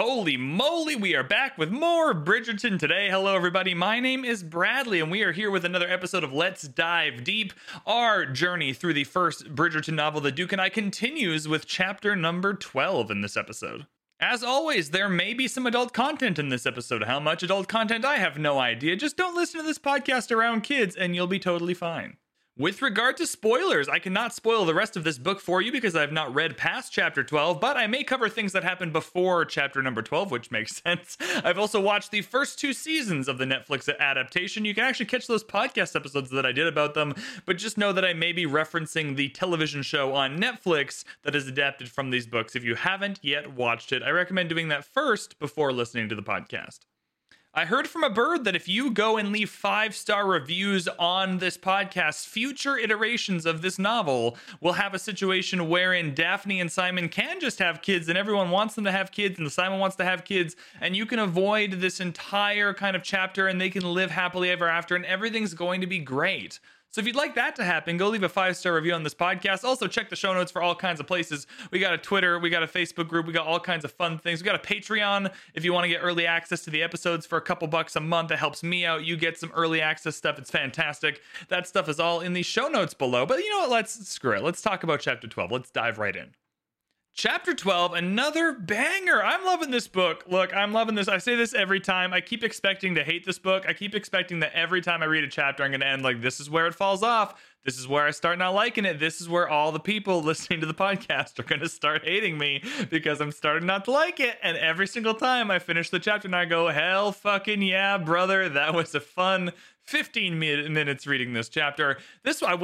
Holy moly, we are back with more Bridgerton today. Hello everybody, my name is Bradley and we are here with another episode of Let's Dive Deep. Our journey through the first Bridgerton novel, The Duke and I, continues with chapter number 12 in this episode. As always, there may be some adult content in this episode. How much adult content, I have no idea. Just don't listen to this podcast around kids and you'll be totally fine. With regard to spoilers, I cannot spoil the rest of this book for you because I have not read past chapter 12, but I may cover things that happened before chapter number 12, which makes sense. I've also watched the first two seasons of the Netflix adaptation. You can actually catch those podcast episodes that I did about them, but just know that I may be referencing the television show on Netflix that is adapted from these books. If you haven't yet watched it, I recommend doing that first before listening to the podcast. I heard from a bird that if you go and leave 5-star reviews on this podcast, future iterations of this novel will have a situation wherein Daphne and Simon can just have kids, and everyone wants them to have kids, and Simon wants to have kids, and you can avoid this entire kind of chapter, and they can live happily ever after, and everything's going to be great. So if you'd like that to happen, go leave a 5-star review on this podcast. Also, check the show notes for all kinds of places. We got a Twitter, we got a Facebook group, we got all kinds of fun things. We got a Patreon if you want to get early access to the episodes for a couple bucks a month. It helps me out. You get some early access stuff. It's fantastic. That stuff is all in the show notes below. But you know what? Screw it. Let's talk about Chapter 12. Let's dive right in. Chapter 12, another banger. I'm loving this book. Look, I'm loving this. I say this every time. I keep expecting to hate this book. I keep expecting that every time I read a chapter, I'm going to end like, this is where it falls off. This is where I start not liking it. This is where all the people listening to the podcast are going to start hating me because I'm starting not to like it. And every single time I finish the chapter and I go, hell fucking yeah, brother. That was a fun 15 minutes reading this chapter. I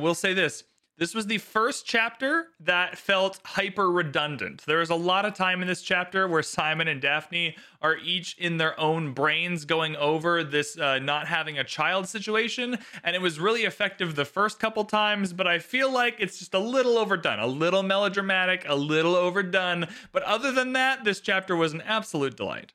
will say this. This was the first chapter that felt hyper-redundant. There is a lot of time in this chapter where Simon and Daphne are each in their own brains going over this not having a child situation, and it was really effective the first couple times, but I feel like it's just a little overdone, a little melodramatic, a little overdone. But other than that, this chapter was an absolute delight.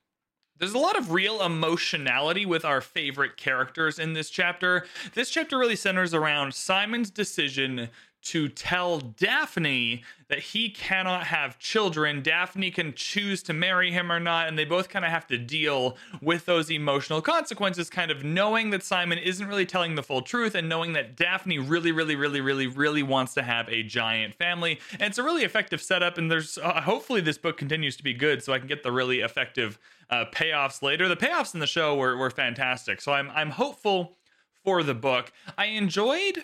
There's a lot of real emotionality with our favorite characters in this chapter. This chapter really centers around Simon's decision to tell Daphne that he cannot have children. Daphne can choose to marry him or not, and they both kind of have to deal with those emotional consequences, kind of knowing that Simon isn't really telling the full truth and knowing that Daphne really wants to have a giant family. And it's a really effective setup, and there's hopefully this book continues to be good so I can get the really effective payoffs later. The payoffs in the show were fantastic, so I'm hopeful for the book. I enjoyed...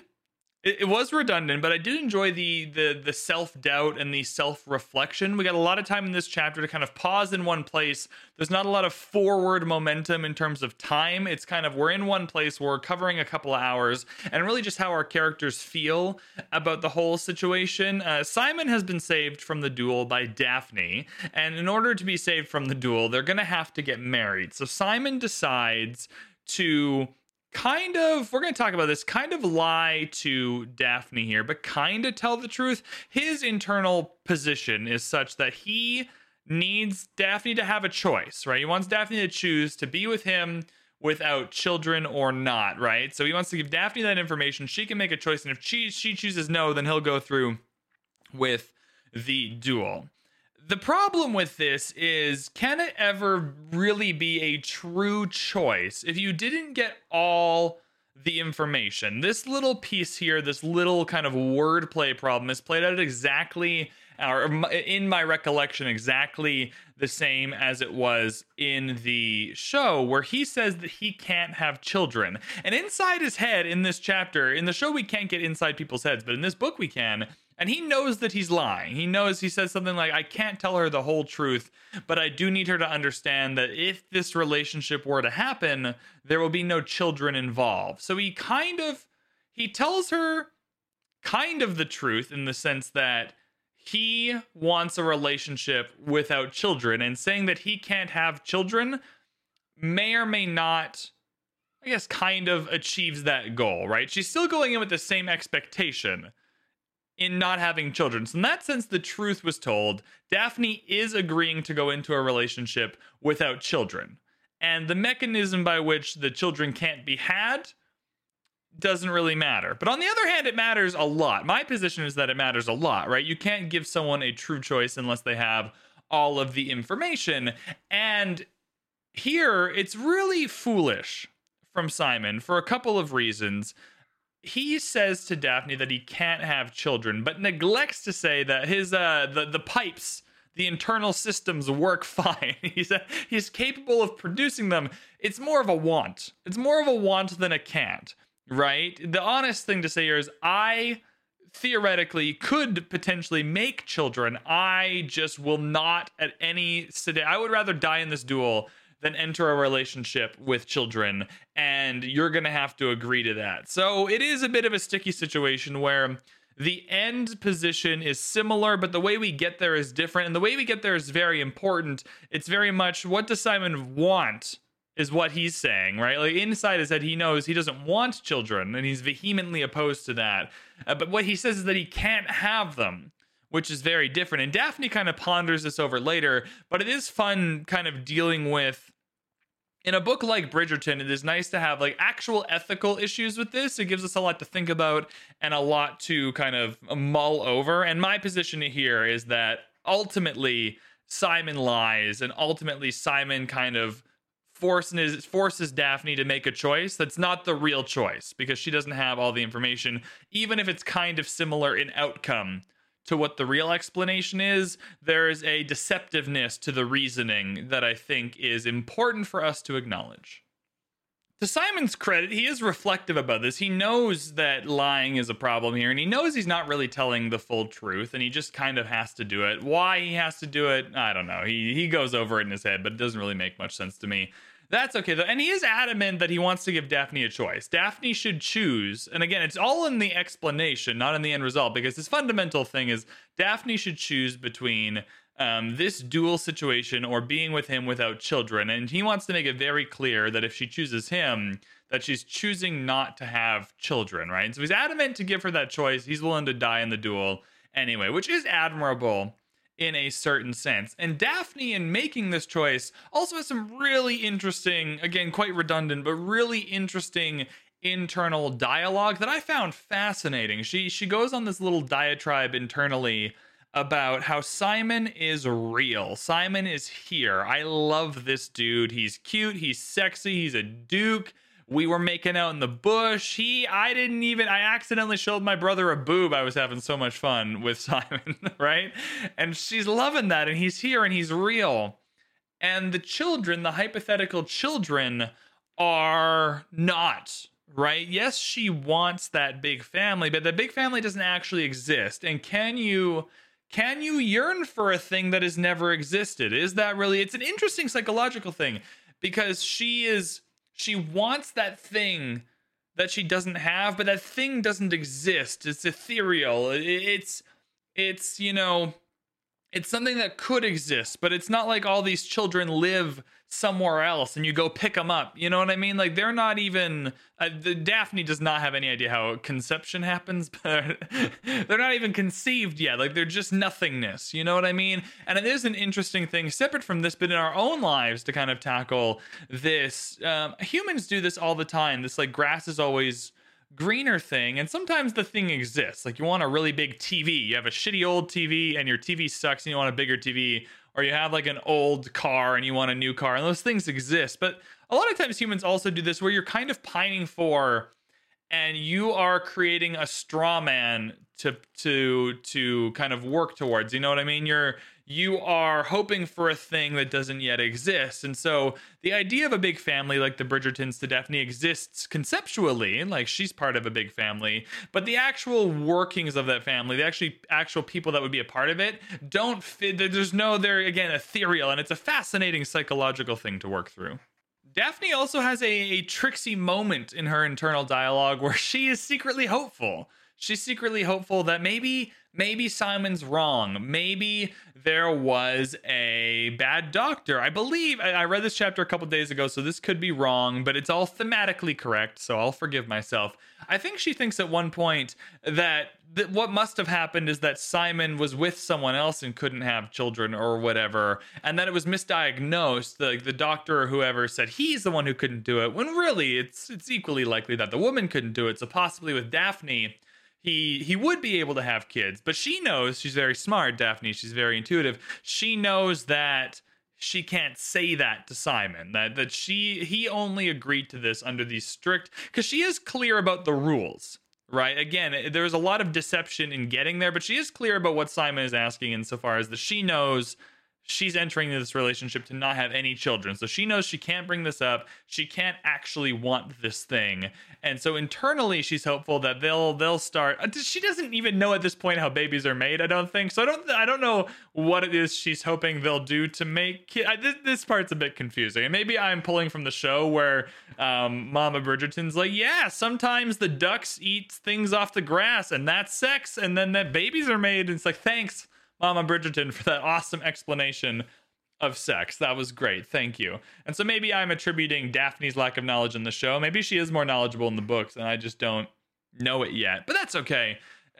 It was redundant, but I did enjoy the self-doubt and the self-reflection. We got a lot of time in this chapter to kind of pause in one place. There's not a lot of forward momentum in terms of time. It's kind of we're in one place, we're covering a couple of hours, and really just how our characters feel about the whole situation. Simon has been saved from the duel by Daphne, and in order to be saved from the duel, they're going to have to get married. So Simon decides to... kind of lie to Daphne here, but kind of tell the truth. His internal position is such that he needs Daphne to have a choice, right? He wants Daphne to choose to be with him without children or not, right? So he wants to give Daphne that information. She can make a choice, and if she chooses no, then he'll go through with the duel. The problem with this is, can it ever really be a true choice if you didn't get all the information? This little piece here, this little kind of wordplay problem is played out exactly, or in my recollection, exactly the same as it was in the show, where he says that he can't have children. And inside his head in this chapter, in the show we can't get inside people's heads, but in this book we can. And he knows that he's lying. He knows, he says something like, I can't tell her the whole truth, but I do need her to understand that if this relationship were to happen, there will be no children involved. So he tells her kind of the truth in the sense that he wants a relationship without children, and saying that he can't have children may or may not, I guess, kind of achieves that goal, right? She's still going in with the same expectation in not having children. So in that sense, the truth was told. Daphne is agreeing to go into a relationship without children. And the mechanism by which the children can't be had doesn't really matter. But on the other hand, it matters a lot. My position is that it matters a lot, right? You can't give someone a true choice unless they have all of the information. And here, it's really foolish from Simon for a couple of reasons. He says to Daphne that he can't have children, but neglects to say that his the pipes, the internal systems work fine. He's capable of producing them. It's more of a want. It's more of a want than a can't, right? The honest thing to say here is I theoretically could potentially make children. I just will not at any today. I would rather die in this duel than enter a relationship with children, and you're going to have to agree to that. So it is a bit of a sticky situation where the end position is similar, but the way we get there is different, and the way we get there is very important. It's very much, what does Simon want is what he's saying, right? Like, inside his head, he knows he doesn't want children, and he's vehemently opposed to that. But what he says is that he can't have them, which is very different. And Daphne kind of ponders this over later, but it is fun kind of dealing with, in a book like Bridgerton, it is nice to have like actual ethical issues with this. It gives us a lot to think about and a lot to kind of mull over. And my position here is that ultimately Simon lies, and ultimately Simon kind of forces Daphne to make a choice that's not the real choice, because she doesn't have all the information, even if it's kind of similar in outcome to what the real explanation is. There is a deceptiveness to the reasoning that I think is important for us to acknowledge. To Simon's credit, he is reflective about this. He knows that lying is a problem here, and he knows he's not really telling the full truth, and he just kind of has to do it. Why he has to do it, I don't know. He goes over it in his head, but it doesn't really make much sense to me. That's okay, though. And he is adamant that he wants to give Daphne a choice. Daphne should choose. And again, it's all in the explanation, not in the end result, because his fundamental thing is Daphne should choose between this dual situation or being with him without children. And he wants to make it very clear that if she chooses him, that she's choosing not to have children, right? And so he's adamant to give her that choice. He's willing to die in the duel anyway, which is admirable in a certain sense. And Daphne, in making this choice, also has some really interesting, again, quite redundant, but really interesting internal dialogue that I found fascinating. She goes on this little diatribe internally about how Simon is real. Simon is here. I love this dude. He's cute. He's sexy. He's a duke. We were making out in the bush. I accidentally showed my brother a boob. I was having so much fun with Simon, right? And she's loving that, and he's here, and he's real. And the children, the hypothetical children, are not, right? Yes, she wants that big family, but the big family doesn't actually exist. And can you yearn for a thing that has never existed? Is that really? It's an interesting psychological thing, because she wants that thing that she doesn't have, but that thing doesn't exist. It's ethereal. It's you know, it's something that could exist, but it's not like all these children live somewhere else and you go pick them up. You know what I mean? Like, they're not even, Daphne does not have any idea how conception happens, but they're not even conceived yet. Like, they're just nothingness. You know what I mean? And it is an interesting thing, separate from this, but in our own lives, to kind of tackle this. Humans do this all the time. This, like, grass is always greener thing, and sometimes the thing exists. Like, you want a really big TV, you have a shitty old TV, and your TV sucks, and you want a bigger TV, or you have like an old car and you want a new car, and those things exist. But a lot of times humans also do this where you're kind of pining for, and you are creating a straw man to kind of work towards. You know what I mean? You are hoping for a thing that doesn't yet exist. And so the idea of a big family, like the Bridgertons to Daphne, exists conceptually, like she's part of a big family, but the actual workings of that family, the actual people that would be a part of it, don't fit. They're again ethereal, and it's a fascinating psychological thing to work through. Daphne also has a tricksy moment in her internal dialogue where she is secretly hopeful. She's secretly hopeful that maybe Simon's wrong. Maybe there was a bad doctor. I believe I read this chapter a couple days ago, so this could be wrong, but it's all thematically correct, so I'll forgive myself. I think she thinks at one point that what must have happened is that Simon was with someone else and couldn't have children or whatever, and that it was misdiagnosed. The doctor or whoever said he's the one who couldn't do it, when really it's equally likely that the woman couldn't do it. So possibly with Daphne, he would be able to have kids, but she knows, she's very smart, Daphne, she's very intuitive. She knows that she can't say that to Simon, that he only agreed to this under these strict, because she is clear about the rules, right? Again, there's a lot of deception in getting there, but she is clear about what Simon is asking insofar as that she knows she's entering this relationship to not have any children. So she knows she can't bring this up. She can't actually want this thing. And so internally, she's hopeful that they'll start. She doesn't even know at this point how babies are made, I don't think. So I don't know what it is she's hoping they'll do to make kids. This part's a bit confusing. And maybe I'm pulling from the show where Mama Bridgerton's like, yeah, sometimes the ducks eat things off the grass and that's sex. And then that babies are made. And it's like, thanks, Mama Bridgerton, for that awesome explanation of sex. That was great. Thank you. And so maybe I'm attributing Daphne's lack of knowledge in the show. Maybe she is more knowledgeable in the books, and I just don't know it yet. But that's okay.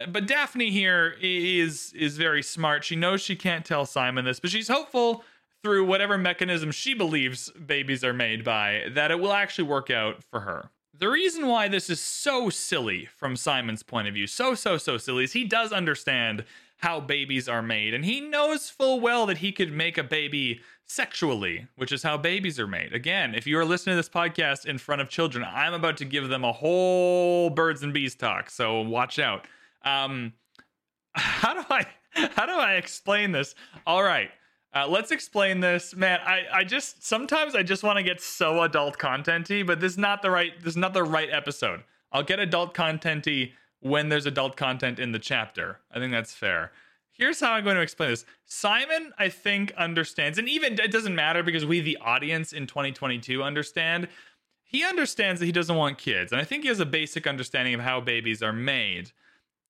But Daphne here is very smart. She knows she can't tell Simon this, but she's hopeful through whatever mechanism she believes babies are made by that it will actually work out for her. The reason why this is so silly from Simon's point of view, so silly, is he does understand how babies are made, and he knows full well that he could make a baby sexually, which is how babies are made. Again, if you are listening to this podcast in front of children, I'm about to give them a whole birds and bees talk, so watch out. How do I explain this? All right, let's explain this, man. I just want to get so adult contenty, but this is not the right episode. I'll get adult contenty when there's adult content in the chapter. I think that's fair. Here's how I'm going to explain this. Simon, I think, understands, and even it doesn't matter because we, the audience in 2022, understand. He understands that he doesn't want kids, and I think he has a basic understanding of how babies are made.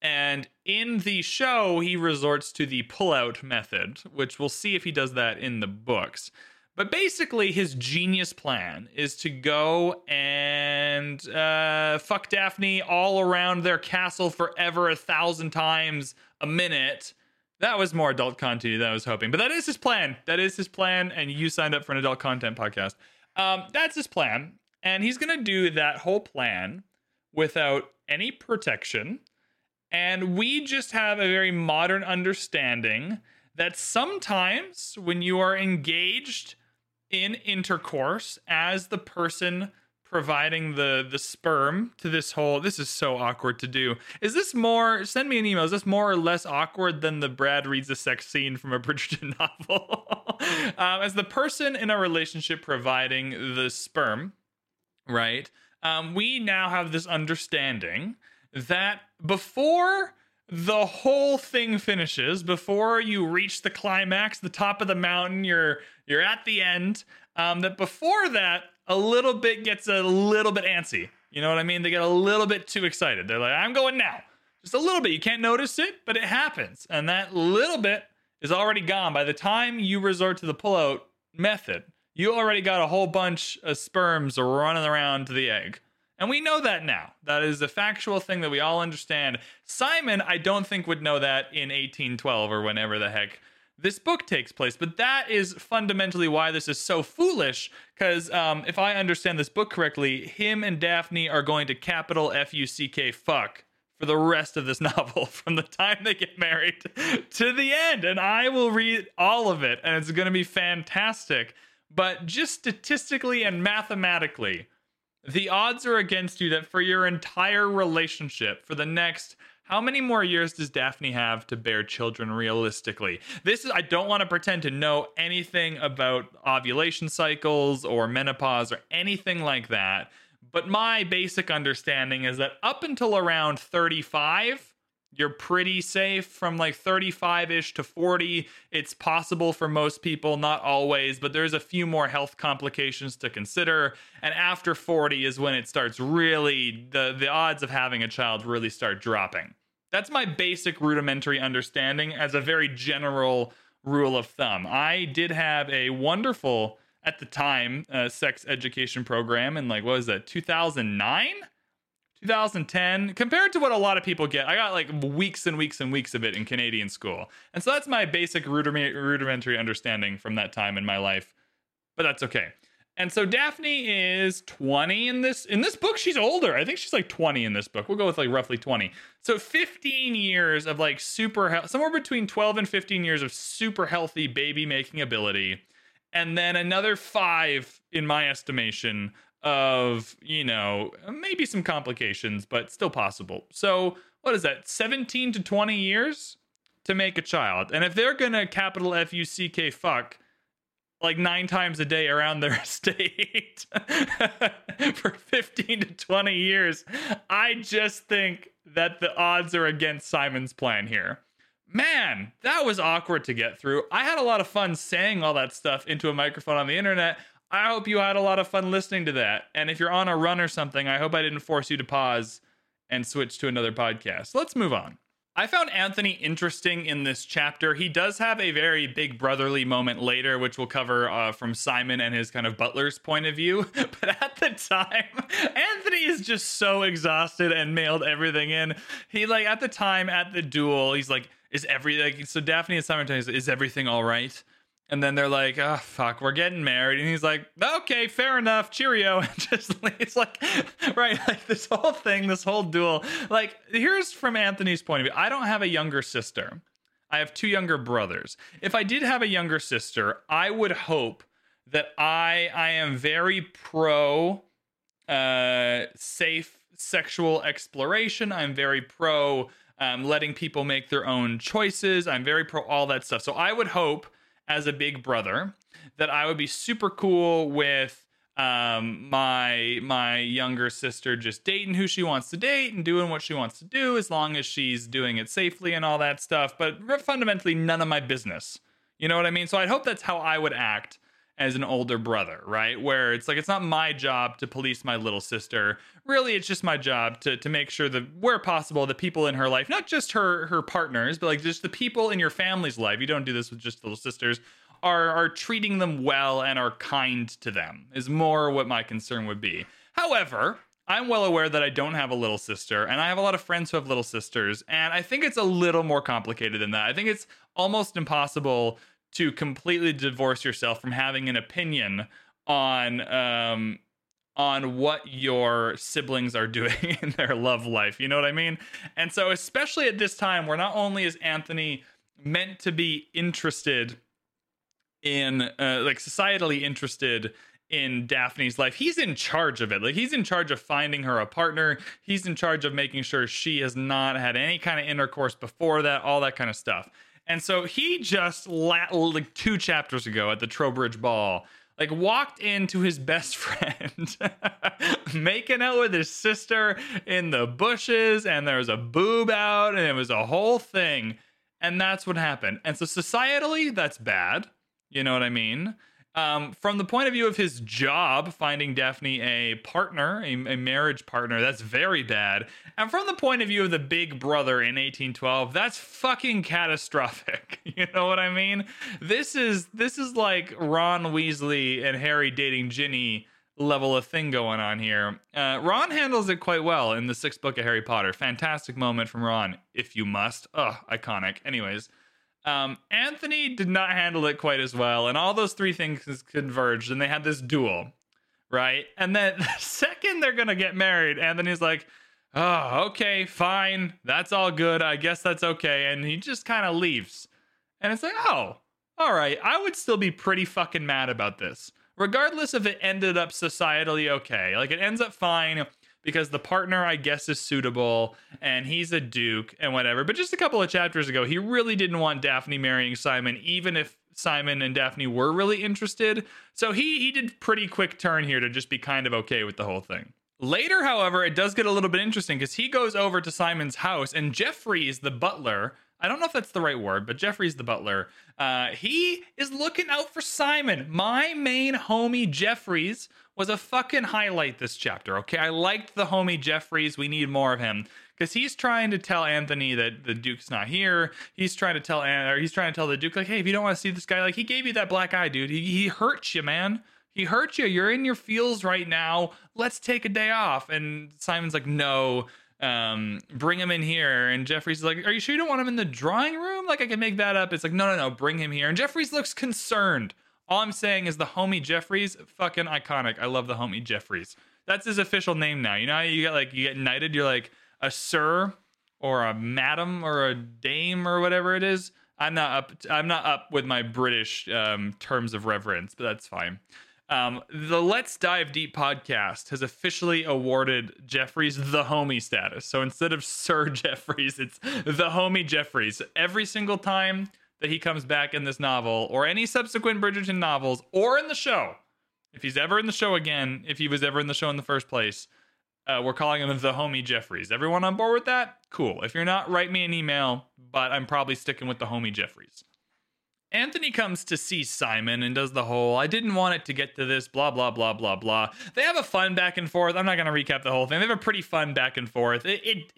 And in the show, he resorts to the pull-out method, which we'll see if he does that in the books. But basically, his genius plan is to go and fuck Daphne all around their castle forever 1,000 times a minute. That was more adult content than I was hoping. But that is his plan. That is his plan. And you signed up for an adult content podcast. That's his plan. And he's going to do that whole plan without any protection. And we just have a very modern understanding that sometimes when you are engaged in intercourse as the person providing the sperm to this whole, this is so awkward to do. Is this more, send me an email, is this more or less awkward than the Brad reads a sex scene from a Bridgerton novel? As the person in a relationship providing the sperm, right? We now have this understanding that before the whole thing finishes, before you reach the climax, the top of the mountain, you're at the end, that before that, a little bit gets a little bit antsy. You know what I mean? They get a little bit too excited. They're like, I'm going now. Just a little bit. You can't notice it, but it happens. And that little bit is already gone. By the time you resort to the pullout method, you already got a whole bunch of sperms running around to the egg. And we know that now. That is a factual thing that we all understand. Simon, I don't think, would know that in 1812 or whenever the heck this book takes place. But that is fundamentally why this is so foolish, because if I understand this book correctly, him and Daphne are going to capital F-U-C-K fuck for the rest of this novel from the time they get married to the end. And I will read all of it, and it's going to be fantastic. But just statistically and mathematically, the odds are against you that for your entire relationship, for the next, how many more years does Daphne have to bear children realistically? This is, I don't want to pretend to know anything about ovulation cycles or menopause or anything like that. But my basic understanding is that up until around 35, you're pretty safe. From like 35-ish to 40, it's possible for most people, not always, but there's a few more health complications to consider. And after 40 is when it starts really, the odds of having a child really start dropping. That's my basic rudimentary understanding as a very general rule of thumb. I did have a wonderful, at the time, sex education program in, like, what was that, 2009? 2010, compared to what a lot of people get, I got like weeks and weeks and weeks of it in Canadian school. And so that's my basic rudimentary understanding from that time in my life. But that's okay. And so Daphne is 20 in this book. She's older. I think she's like 20 in this book. We'll go with like roughly 20. So 15 years of like somewhere between 12 and 15 years of super healthy baby making ability. And then another 5, in my estimation, of, you know, maybe some complications, but still possible. So what is that? 17 to 20 years to make a child. And if they're going to capital F-U-C-K fuck like 9 times a day around their estate for 15 to 20 years, I just think that the odds are against Simon's plan here. Man, that was awkward to get through. I had a lot of fun saying all that stuff into a microphone on the internet. I hope you had a lot of fun listening to that. And if you're on a run or something, I hope I didn't force you to pause and switch to another podcast. Let's move on. I found Anthony interesting in this chapter. He does have a very big brotherly moment later, which we'll cover from Simon and his kind of butler's point of view. But at the time, Anthony is just so exhausted and mailed everything in. He like at the time at the duel, he's like, is everything, so Daphne and Simon tell him, is everything all right? And then they're like, oh, fuck, we're getting married. And he's like, okay, fair enough. Cheerio. And just, it's like, right, like this whole thing, this whole duel. Like, here's from Anthony's point of view. I don't have a younger sister. I have 2 younger brothers. If I did have a younger sister, I would hope that I am very pro safe sexual exploration. I'm very pro letting people make their own choices. I'm very pro all that stuff. So I would hope, as a big brother, that I would be super cool with my younger sister just dating who she wants to date and doing what she wants to do, as long as she's doing it safely and all that stuff. But fundamentally, none of my business. You know what I mean? So I'd hope that's how I would act as an older brother, right? Where it's like, it's not my job to police my little sister. Really, it's just my job to make sure that where possible, the people in her life, not just her partners, but like just the people in your family's life, you don't do this with just little sisters, are treating them well and are kind to them, is more what my concern would be. However, I'm well aware that I don't have a little sister, and I have a lot of friends who have little sisters, and I think it's a little more complicated than that. I think it's almost impossible to completely divorce yourself from having an opinion on what your siblings are doing in their love life. You know what I mean? And so especially at this time, where not only is Anthony meant to be interested in, like societally interested in Daphne's life, he's in charge of it. Like, he's in charge of finding her a partner. He's in charge of making sure she has not had any kind of intercourse before that, all that kind of stuff. And so he just, like 2 chapters ago at the Trowbridge Ball, like walked into his best friend making out with his sister in the bushes, and there was a boob out, and it was a whole thing. And that's what happened. And so societally, that's bad. You know what I mean? From the point of view of his job, finding Daphne a partner, a marriage partner, that's very bad. And from the point of view of the big brother in 1812, that's fucking catastrophic. You know what I mean? This is like Ron Weasley and Harry dating Ginny level of thing going on here. Ron handles it quite well in the 6th book of Harry Potter. Fantastic moment from Ron, if you must. Ugh, iconic. Anyways. Anthony did not handle it quite as well, and all those 3 things converged, and they had this duel, right? And then the second they're going to get married, Anthony's like, oh, okay, fine. That's all good. I guess that's okay. And he just kind of leaves. And it's like, oh, all right. I would still be pretty fucking mad about this, regardless if it ended up societally okay. Like, it ends up fine because the partner, I guess, is suitable, and he's a duke and whatever. But just a couple of chapters ago, he really didn't want Daphne marrying Simon, even if Simon and Daphne were really interested. So he did pretty quick turn here to just be kind of okay with the whole thing. Later, however, it does get a little bit interesting, because he goes over to Simon's house, and Jeffries, the butler, I don't know if that's the right word, but Jeffries the butler, he is looking out for Simon. My main homie Jeffries was a fucking highlight this chapter, okay? I liked the homie Jeffries. We need more of him, because he's trying to tell Anthony that the Duke's not here. He's trying to tell the Duke, like, hey, if you don't want to see this guy, like, he gave you that black eye, dude. He hurt you, man. He hurt you. You're in your feels right now. Let's take a day off. And Simon's like, no. Bring him in here. And Jeffries is like, are you sure you don't want him in the drawing room? Like, I can make that up. It's like, no, bring him here. And Jeffries looks concerned. All I'm saying is the homie Jeffries, fucking iconic. I love the homie Jeffries. That's his official name now. You know how you get like, you get knighted, you're like a sir or a madam or a dame or whatever it is. I'm not up with my British terms of reverence, but that's fine. The Let's Dive Deep podcast has officially awarded Jeffries the homie status. So instead of Sir Jeffries, it's the homie Jeffries. Every single time that he comes back in this novel or any subsequent Bridgerton novels or in the show, if he's ever in the show again, if he was ever in the show in the first place, we're calling him the homie Jeffries. Everyone on board with that? Cool. If you're not, write me an email, but I'm probably sticking with the homie Jeffries. Anthony comes to see Simon and does the whole, I didn't want it to get to this, blah, blah, blah, blah, blah. They have a fun back and forth. I'm not going to recap the whole thing. They have a pretty fun back and forth. It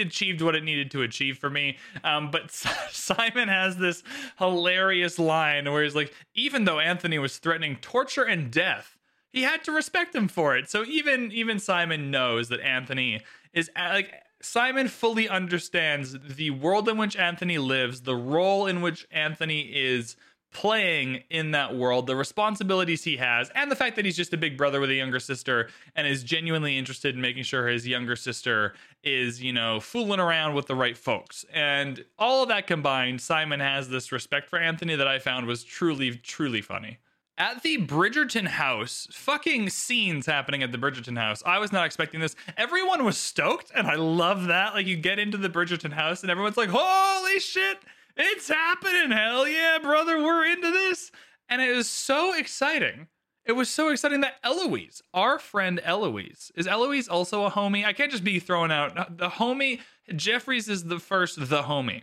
achieved what it needed to achieve for me. But Simon has this hilarious line where he's like, even though Anthony was threatening torture and death, he had to respect him for it. So even Simon knows that Anthony is like... Simon fully understands the world in which Anthony lives, the role in which Anthony is playing in that world, the responsibilities he has, and the fact that he's just a big brother with a younger sister and is genuinely interested in making sure his younger sister is, you know, fooling around with the right folks. And all of that combined, Simon has this respect for Anthony that I found was truly, truly funny. At the Bridgerton house, fucking scenes happening at the Bridgerton house. I was not expecting this. Everyone was stoked, and I love that. Like, you get into the Bridgerton house, and everyone's like, holy shit, it's happening. Hell yeah, brother, we're into this. And it was so exciting. It was so exciting that Eloise, our friend Eloise, is Eloise also a homie? I can't just be throwing out the homie. Jeffries is the first, the homie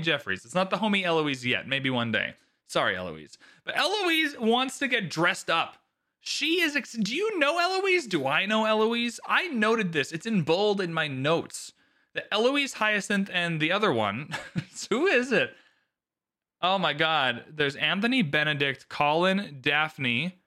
Jeffries. It's not the homie Eloise yet. Maybe one day. Sorry, Eloise. But Eloise wants to get dressed up. She is... Do you know Eloise? Do I know Eloise? I noted this. It's in bold in my notes. The Eloise Hyacinth and the other one. Who is it? Oh, my God. There's Anthony, Benedict, Colin, Daphne,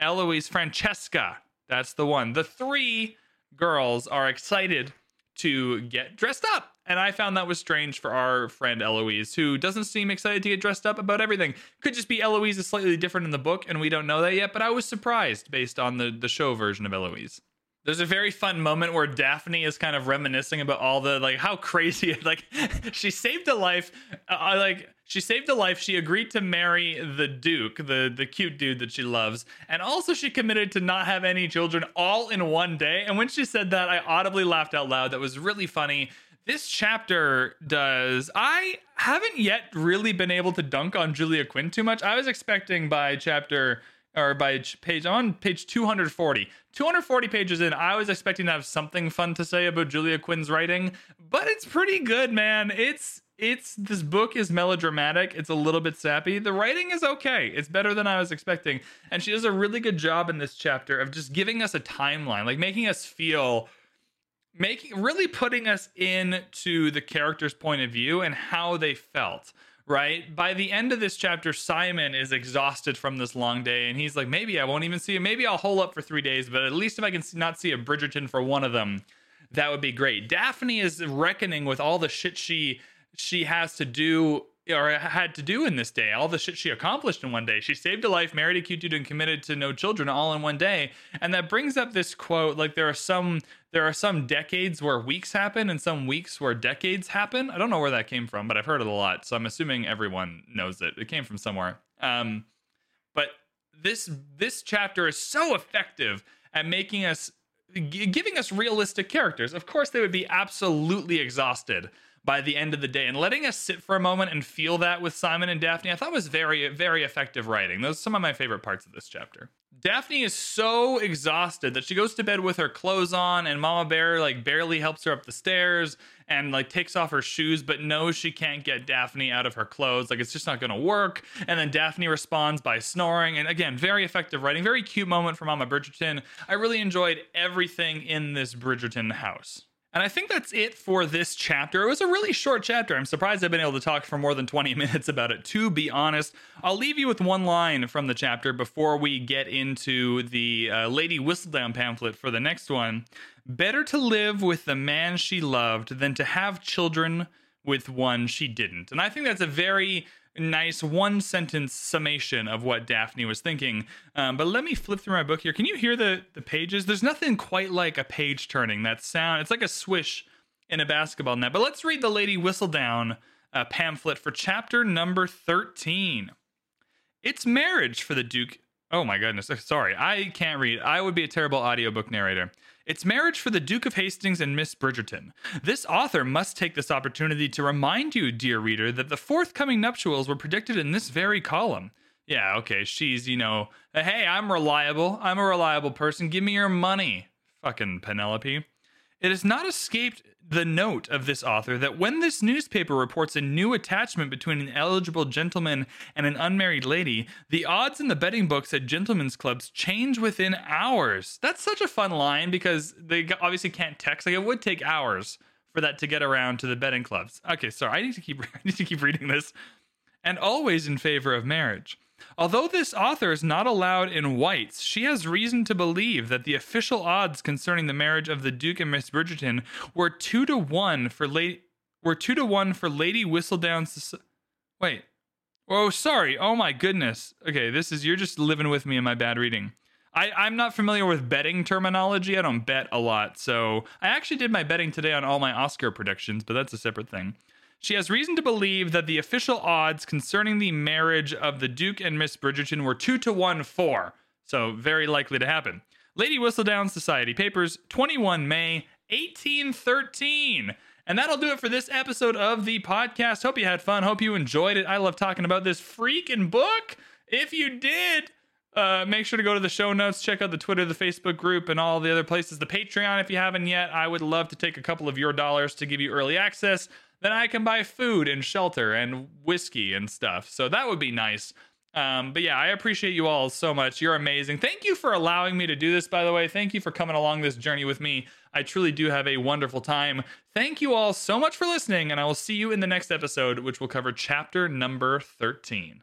Eloise, Francesca. That's the one. The three girls are excited to get dressed up. And I found that was strange for our friend Eloise, who doesn't seem excited to get dressed up about everything. Could just be Eloise is slightly different in the book, and we don't know that yet, but I was surprised based on the show version of Eloise. There's a very fun moment where Daphne is kind of reminiscing about all the, like, how crazy, like, she saved a life, she agreed to marry the Duke, the cute dude that she loves, and also she committed to not have any children all in one day, and when she said that, I audibly laughed out loud. That was really funny. This chapter does... I haven't yet really been able to dunk on Julia Quinn too much. I was expecting on page 240. 240 pages in, I was expecting to have something fun to say about Julia Quinn's writing, but it's pretty good, man. It's this book is melodramatic. It's a little bit sappy. The writing is okay. It's better than I was expecting. And she does a really good job in this chapter of just giving us a timeline, like making us feel... really putting us into the character's point of view and how they felt, right? By the end of this chapter, Simon is exhausted from this long day, and he's like, maybe I won't even see him. Maybe I'll hole up for 3 days, but at least if I can not see a Bridgerton for one of them, that would be great. Daphne is reckoning with all the shit she has to do or had to do in this day, all the shit she accomplished in one day. She saved a life, married a cute dude, and committed to no children all in one day. And that brings up this quote, like, there are some decades where weeks happen and some weeks where decades happen. I don't know where that came from, but I've heard it a lot, so I'm assuming everyone knows it. It came from somewhere. But this chapter is so effective at making us, giving us realistic characters. Of course, they would be absolutely exhausted by the end of the day, and letting us sit for a moment and feel that with Simon and Daphne, I thought was very, very effective writing. Those are some of my favorite parts of this chapter. Daphne is so exhausted that she goes to bed with her clothes on, and Mama Bear like barely helps her up the stairs and like takes off her shoes, but knows she can't get Daphne out of her clothes. Like, it's just not gonna work. And then Daphne responds by snoring. And again, very effective writing, very cute moment for Mama Bridgerton. I really enjoyed everything in this Bridgerton house. And I think that's it for this chapter. It was a really short chapter. I'm surprised I've been able to talk for more than 20 minutes about it, to be honest. I'll leave you with one line from the chapter before we get into the Lady Whistledown pamphlet for the next one. Better to live with the man she loved than to have children with one she didn't. And I think that's a very nice one-sentence summation of what Daphne was thinking. But let me flip through my book here. Can you hear the pages? There's nothing quite like a page turning. That sound, it's like a swish in a basketball net. But let's read the Lady Whistledown pamphlet for chapter number 13. It's marriage for the Duke... Oh my goodness, sorry, I can't read. I would be a terrible audiobook narrator. It's marriage for the Duke of Hastings and Miss Bridgerton. This author must take this opportunity to remind you, dear reader, that the forthcoming nuptials were predicted in this very column. Yeah, okay, she's, you know, hey, I'm reliable. I'm a reliable person. Give me your money, fucking Penelope. It has not escaped the note of this author that when this newspaper reports a new attachment between an eligible gentleman and an unmarried lady, the odds in the betting books at gentlemen's clubs change within hours. That's such a fun line because they obviously can't text. Like, it would take hours for that to get around to the betting clubs. Okay, sorry, I need to keep reading this. And always in favor of marriage. Although this author is not allowed in whites, she has reason to believe that the official odds concerning the marriage of the Duke and Miss Bridgerton were 2-1 for Lady Whistledown. Wait. Oh, sorry. Oh my goodness. Okay, this is, you're just living with me in my bad reading. I'm not familiar with betting terminology. I don't bet a lot, so I actually did my betting today on all my Oscar predictions, but that's a separate thing. She has reason to believe that the official odds concerning the marriage of the Duke and Miss Bridgerton were 2-1-4, so very likely to happen. Lady Whistledown Society Papers, 21 May, 1813. And that'll do it for this episode of the podcast. Hope you had fun. Hope you enjoyed it. I love talking about this freaking book. If you did, make sure to go to the show notes. Check out the Twitter, the Facebook group, and all the other places. The Patreon, if you haven't yet. I would love to take a couple of your dollars to give you early access. Then I can buy food and shelter and whiskey and stuff. So that would be nice. But yeah, I appreciate you all so much. You're amazing. Thank you for allowing me to do this, by the way. Thank you for coming along this journey with me. I truly do have a wonderful time. Thank you all so much for listening, and I will see you in the next episode, which will cover chapter number 13.